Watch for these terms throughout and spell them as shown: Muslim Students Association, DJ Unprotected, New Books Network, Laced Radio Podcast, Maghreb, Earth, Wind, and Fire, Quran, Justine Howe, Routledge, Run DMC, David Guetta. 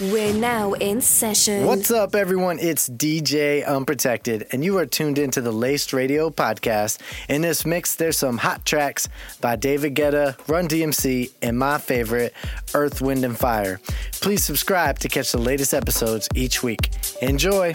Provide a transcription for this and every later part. We're now in session. What's up, everyone? It's DJ Unprotected, and you are tuned into the Laced Radio Podcast. In this mix, there's some hot tracks by David Guetta, Run DMC, and my favorite, Earth, Wind, and Fire. Please subscribe to catch the latest episodes each week. Enjoy!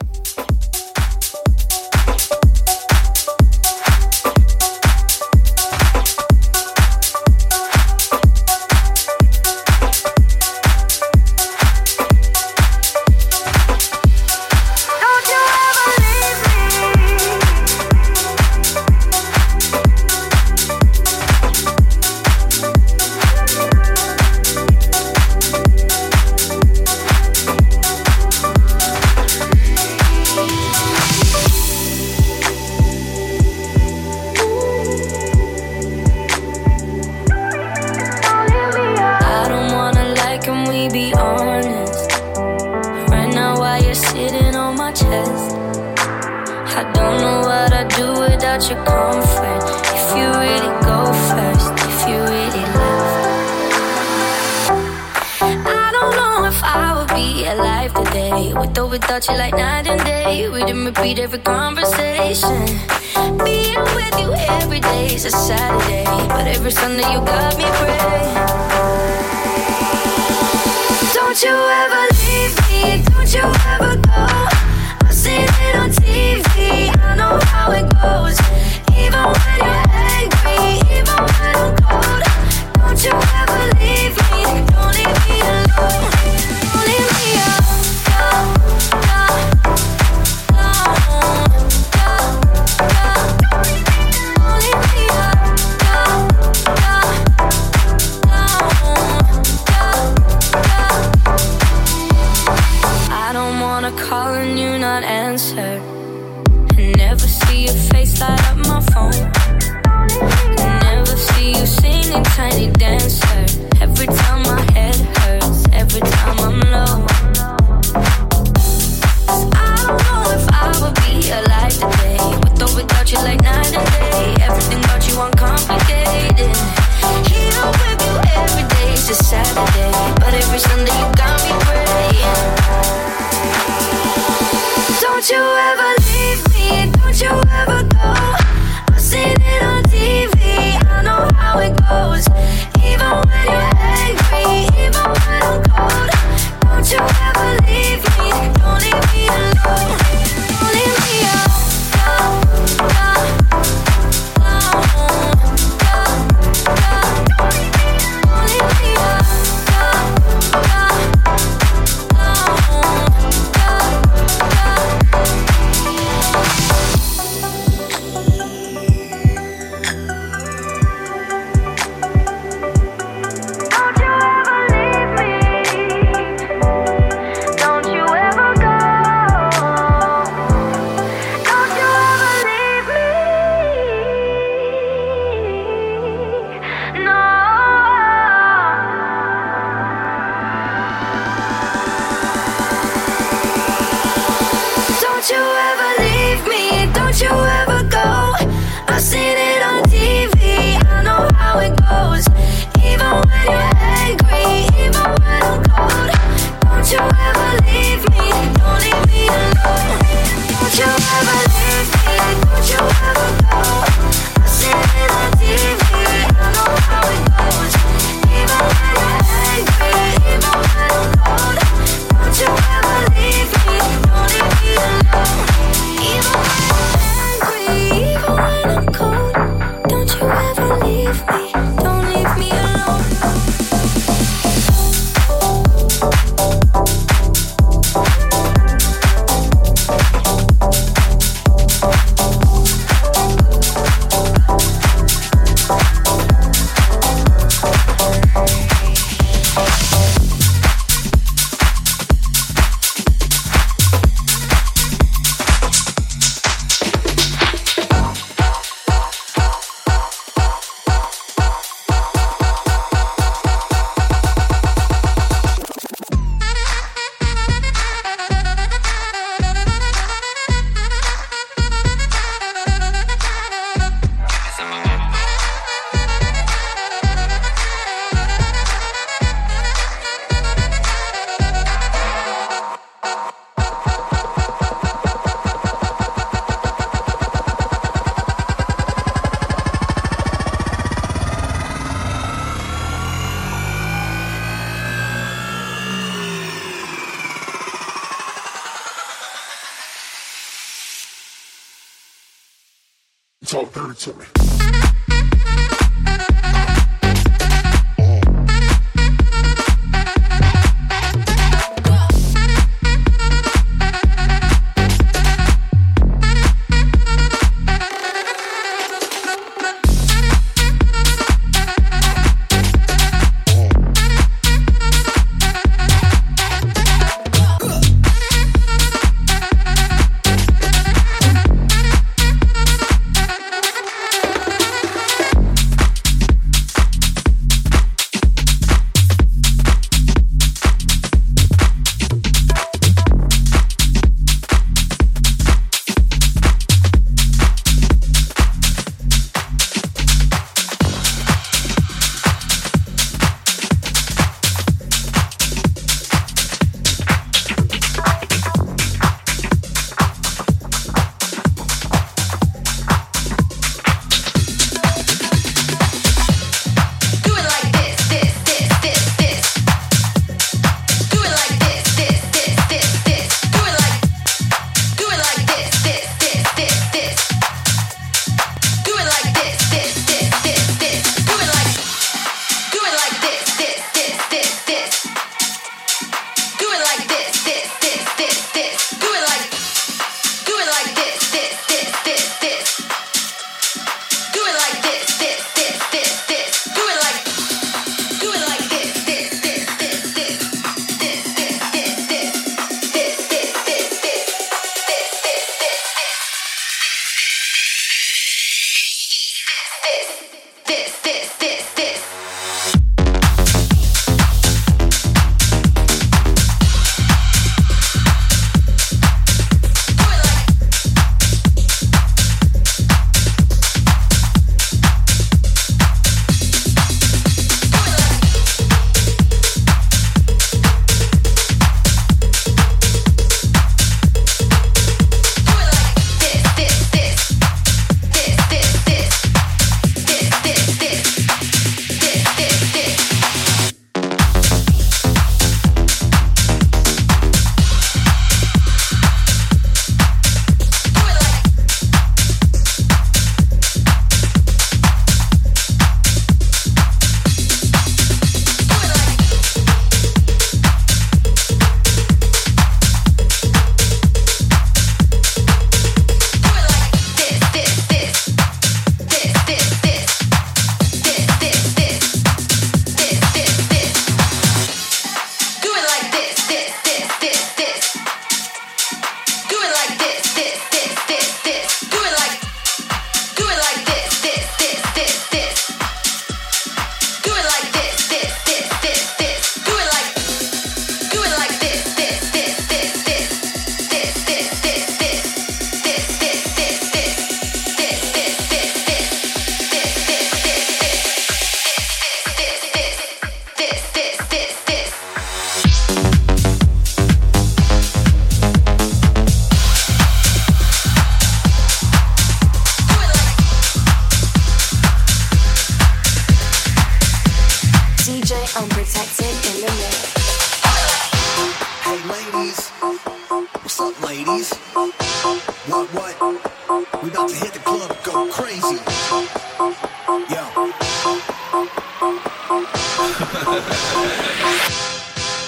talk dirty to me.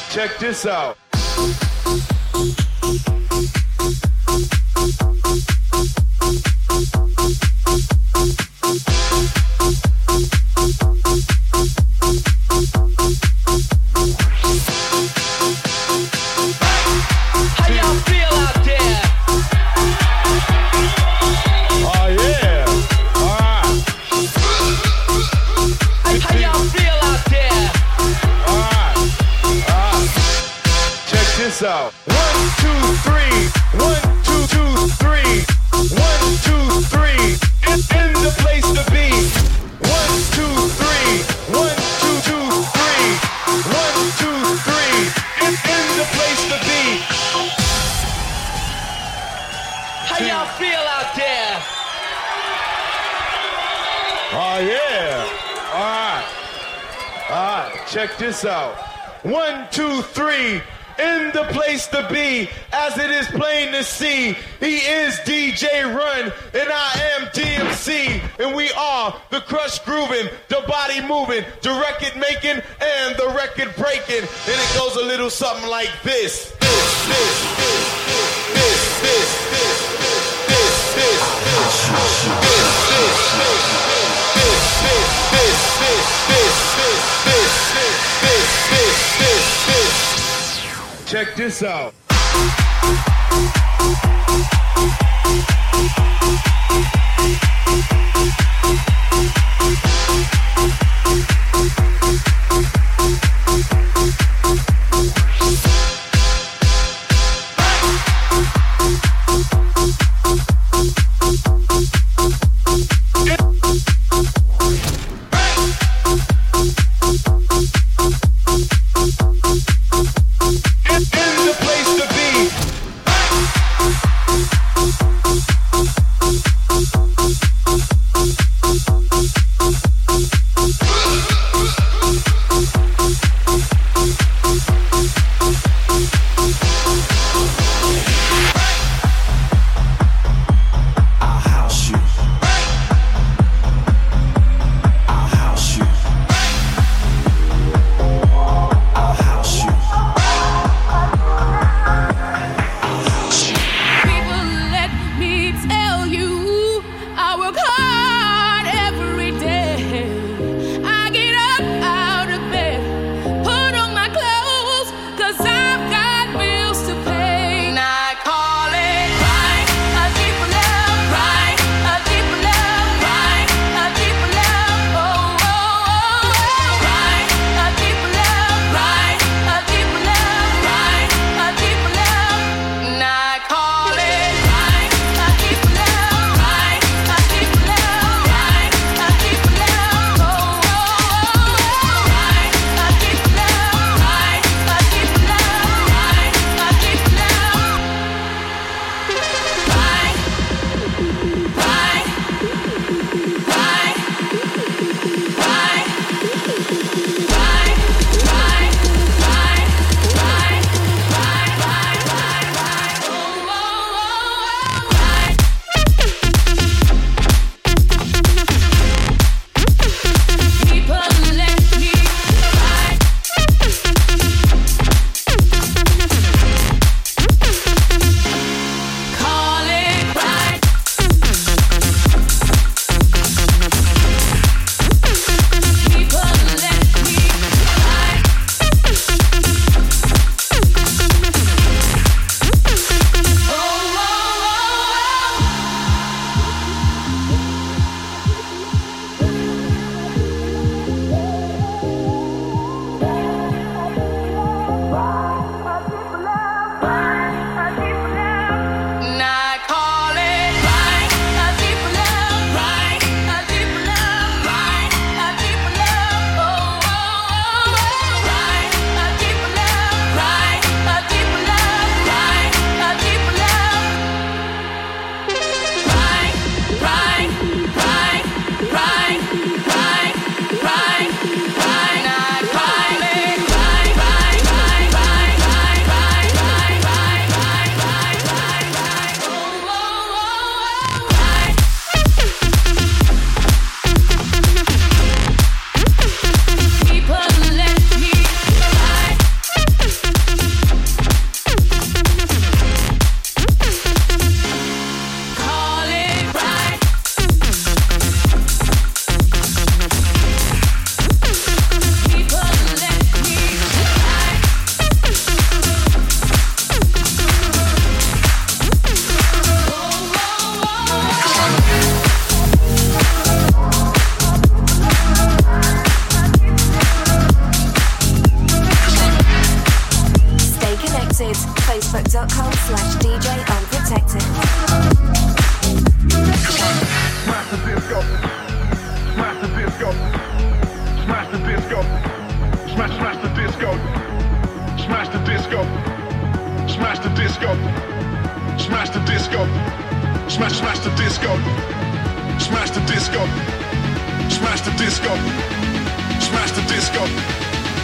Check this out. Check this out. 1, 2, 3. in the place to be, as it is plain to see. He is DJ Run, and I am DMC, and we are the crush grooving, the body moving, the record making, and the record breaking. And it goes a little something like this. Check this out.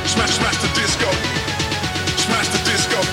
Smash the disco.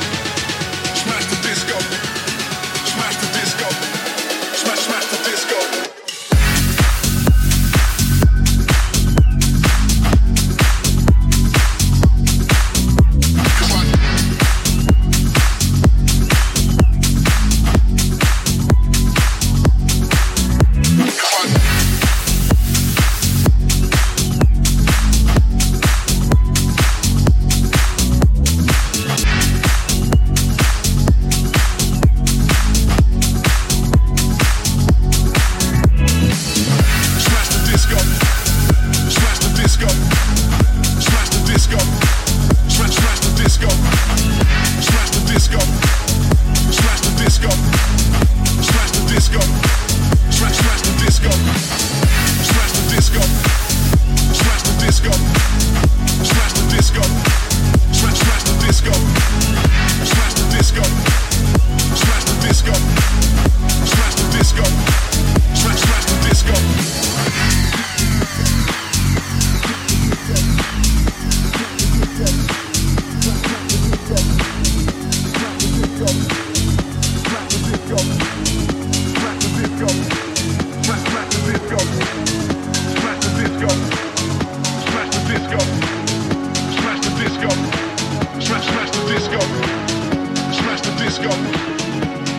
disco,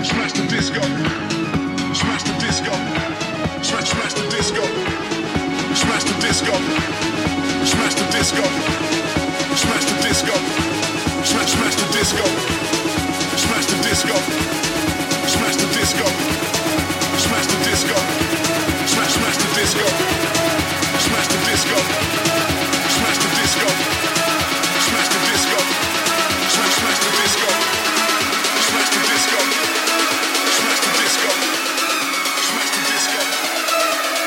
smash the disco, smash the disco, smash, smash the disco, smash the disco, smash the disco, smash the disco, smash, smash the disco, smash the disco, smash the disco, smash the disco, smash, smash the disco, smash the disco, smash the disco, smash the disco. Smash the disco, smash the disco, smash the disco, smash the disco, smash the disco,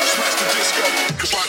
smash the disco.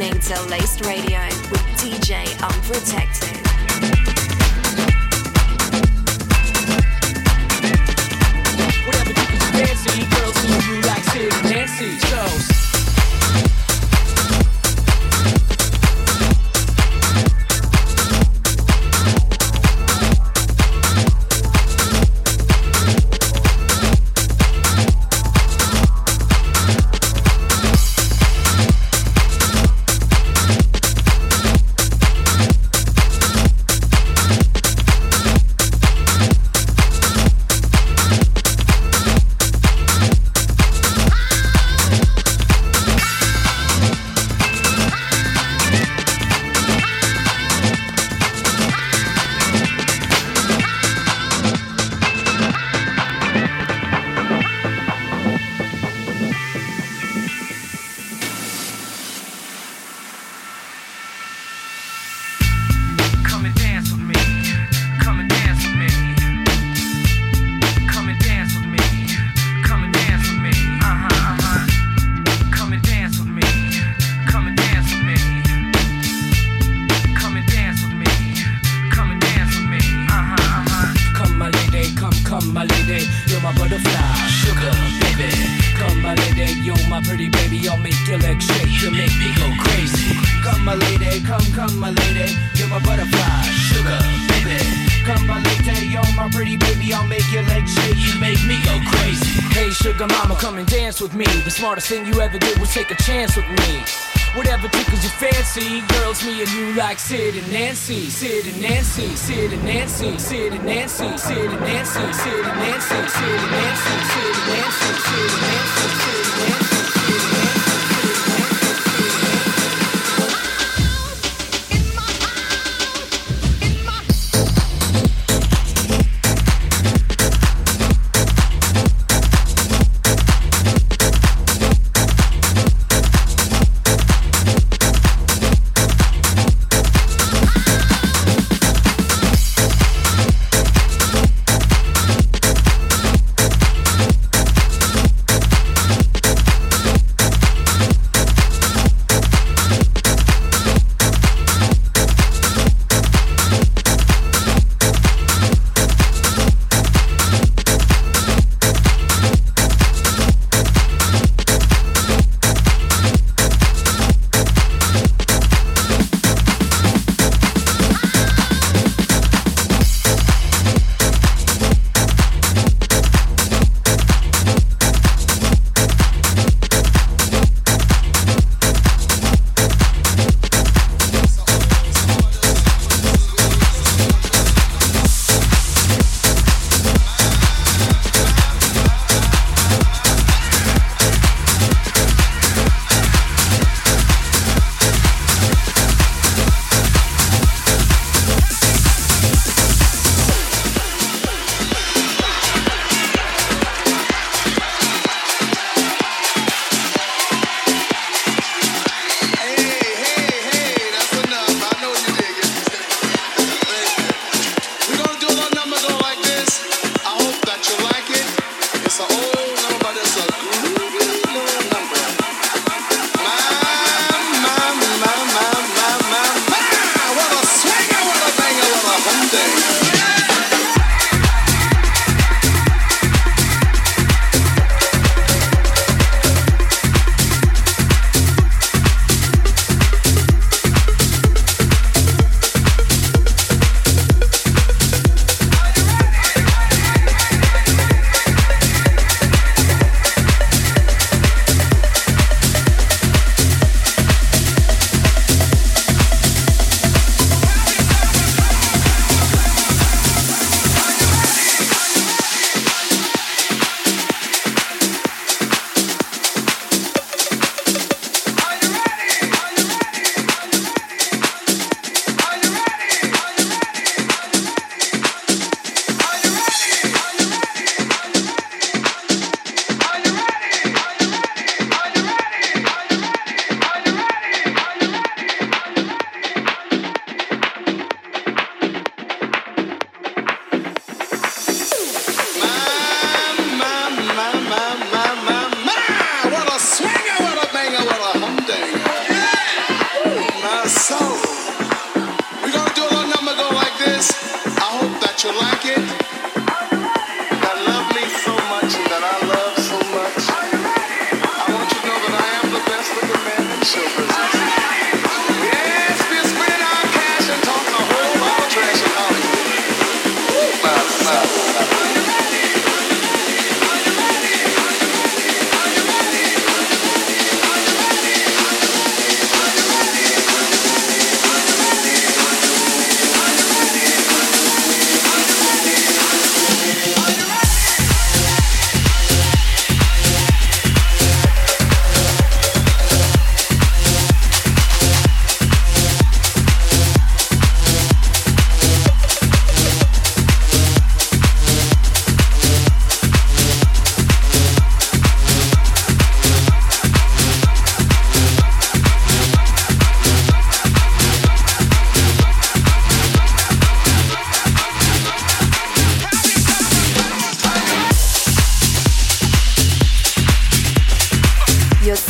listening to Laced Radio with DJ Unprotected. Whatever you can dance to, girls who you like Sid and Nancy shows. Smartest thing you ever did was take a chance with me. Whatever tickles your fancy, girls, me and you like Sid and Nancy, Sid and Nancy, Sid and Nancy, Sid and Nancy, Sid and Nancy, Sid and Nancy, Sid and Nancy, Sid and Nancy, Sid and Nancy, Sid and Nancy.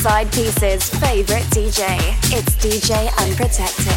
Inside Pieces' favorite DJ. It's DJ Unprotected.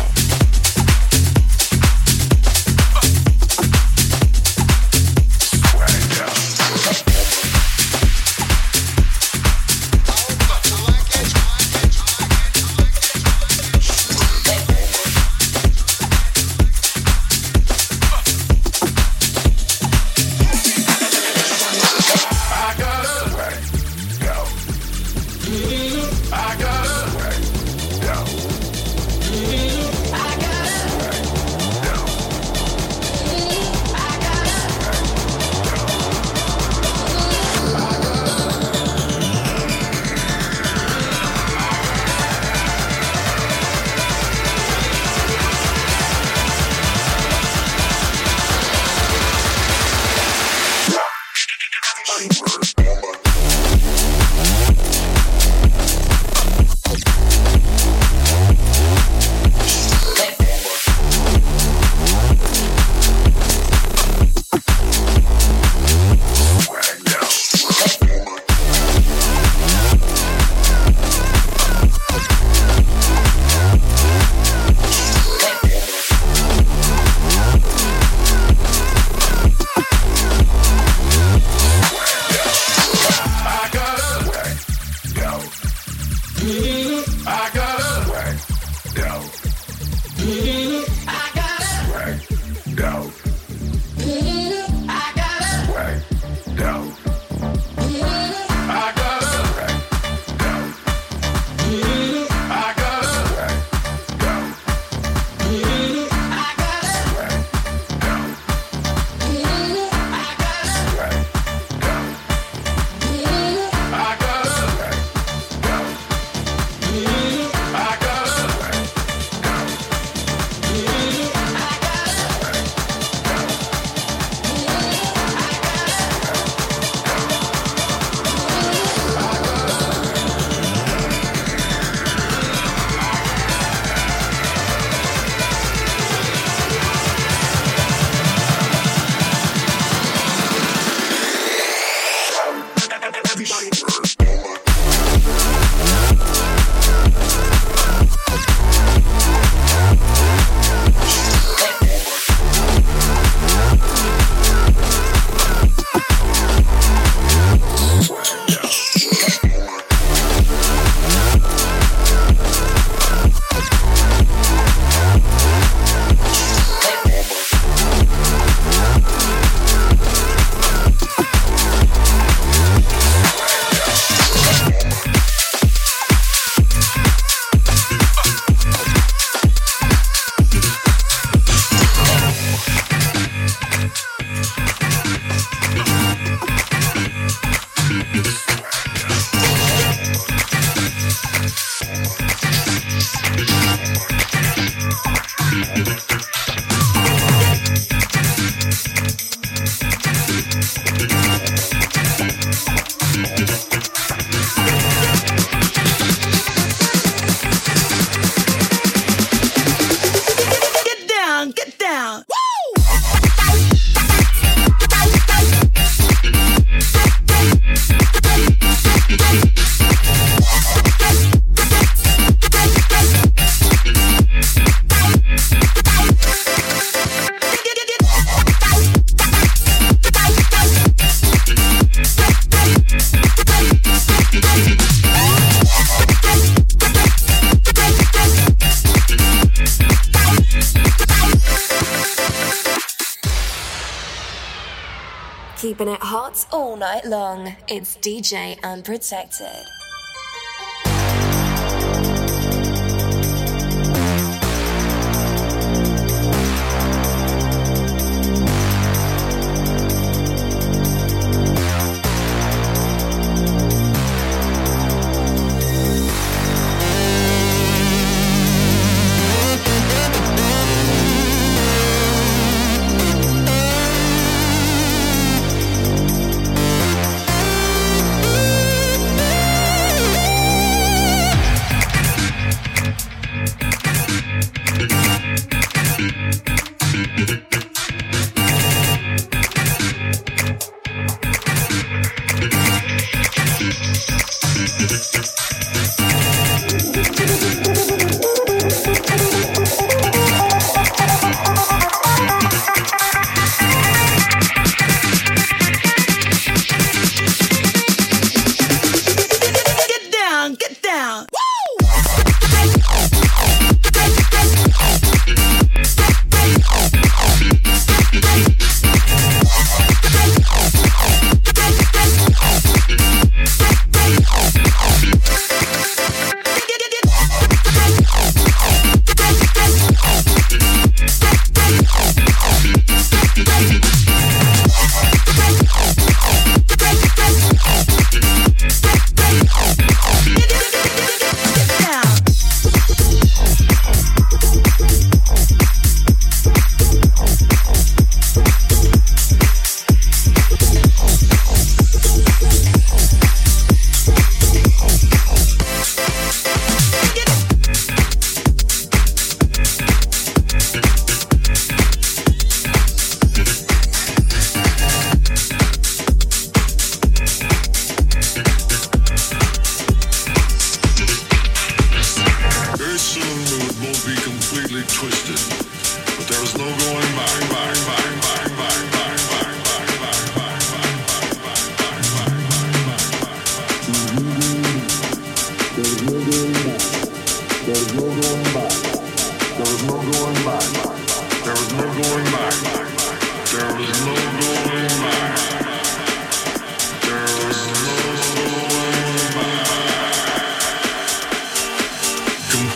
Keeping it hot all night long. It's DJ Unprotected.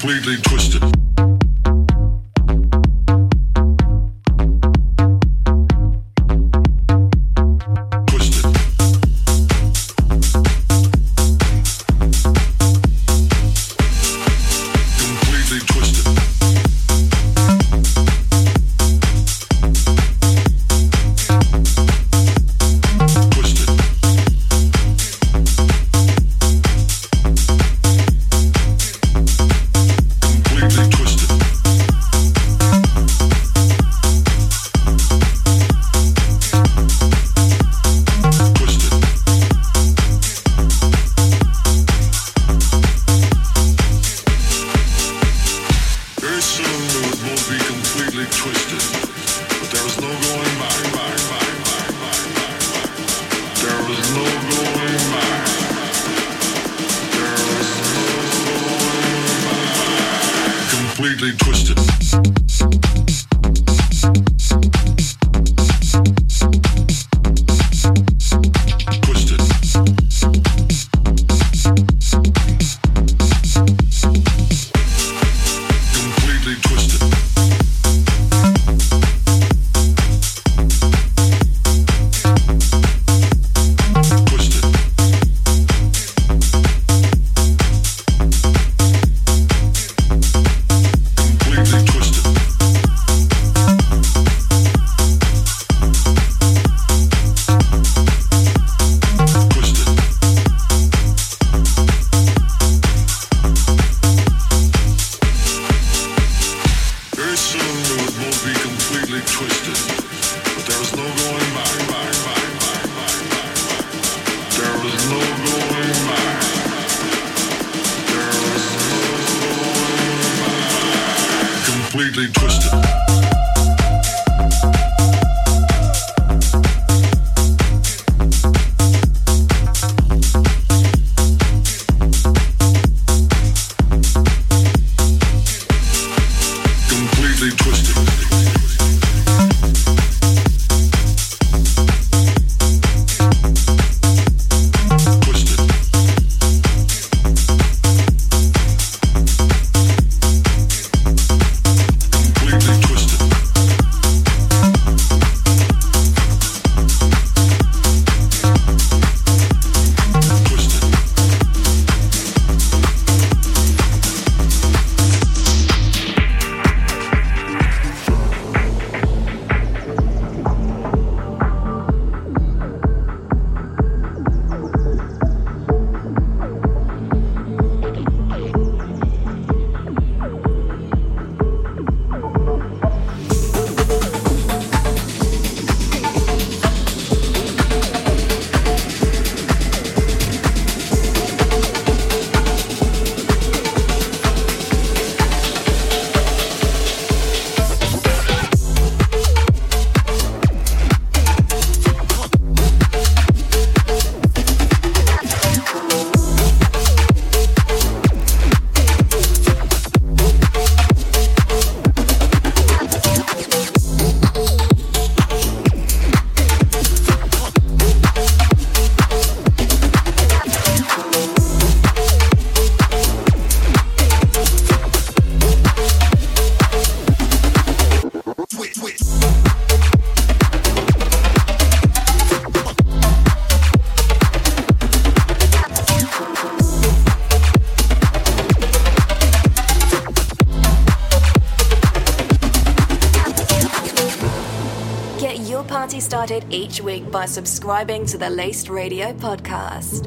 completely twisted. Started each week by subscribing to the Laced Radio Podcast.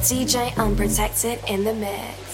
DJ Unprotected in the mix.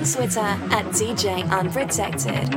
on Twitter at DJ Unprotected.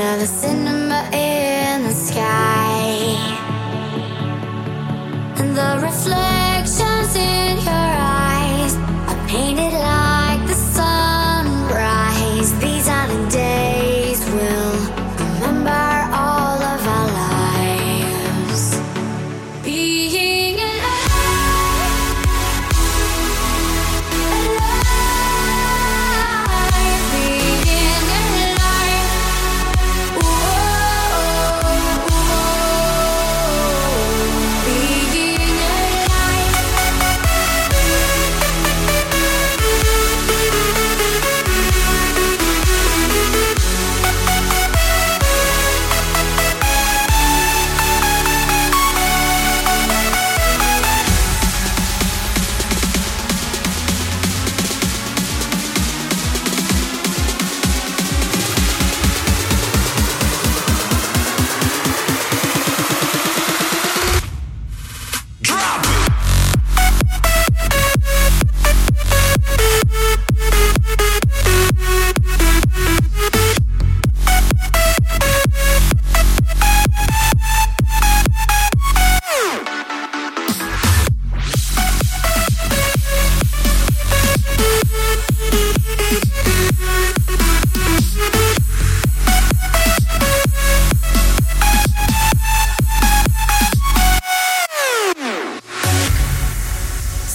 another cinema in the sky, and the reflections in your eyes are painted like the sunrise. These are the days we'll remember all of our lives.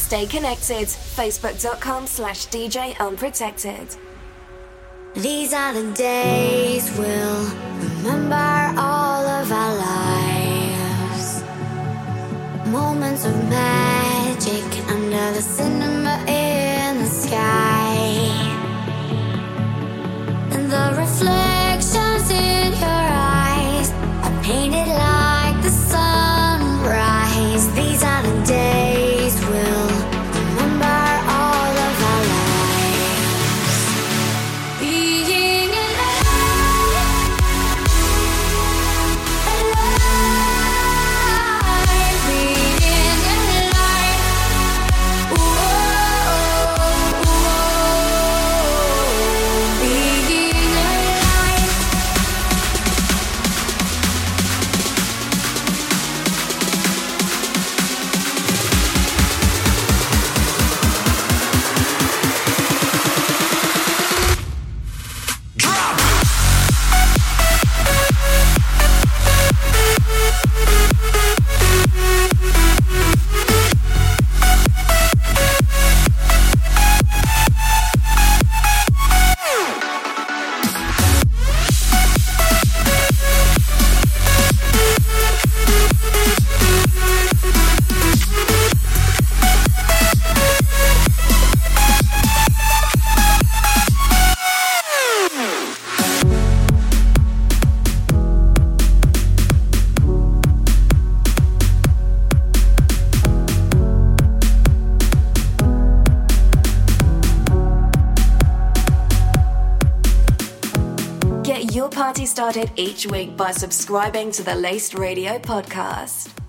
Being connected, facebook.com/DJ Unprotected. These are the days we'll remember all of our lives. Moments of magic under the cinema in the sky, and the reflections in your eyes are painted like the sunrise. These are the days we'll started each week by subscribing to the Laced Radio Podcast.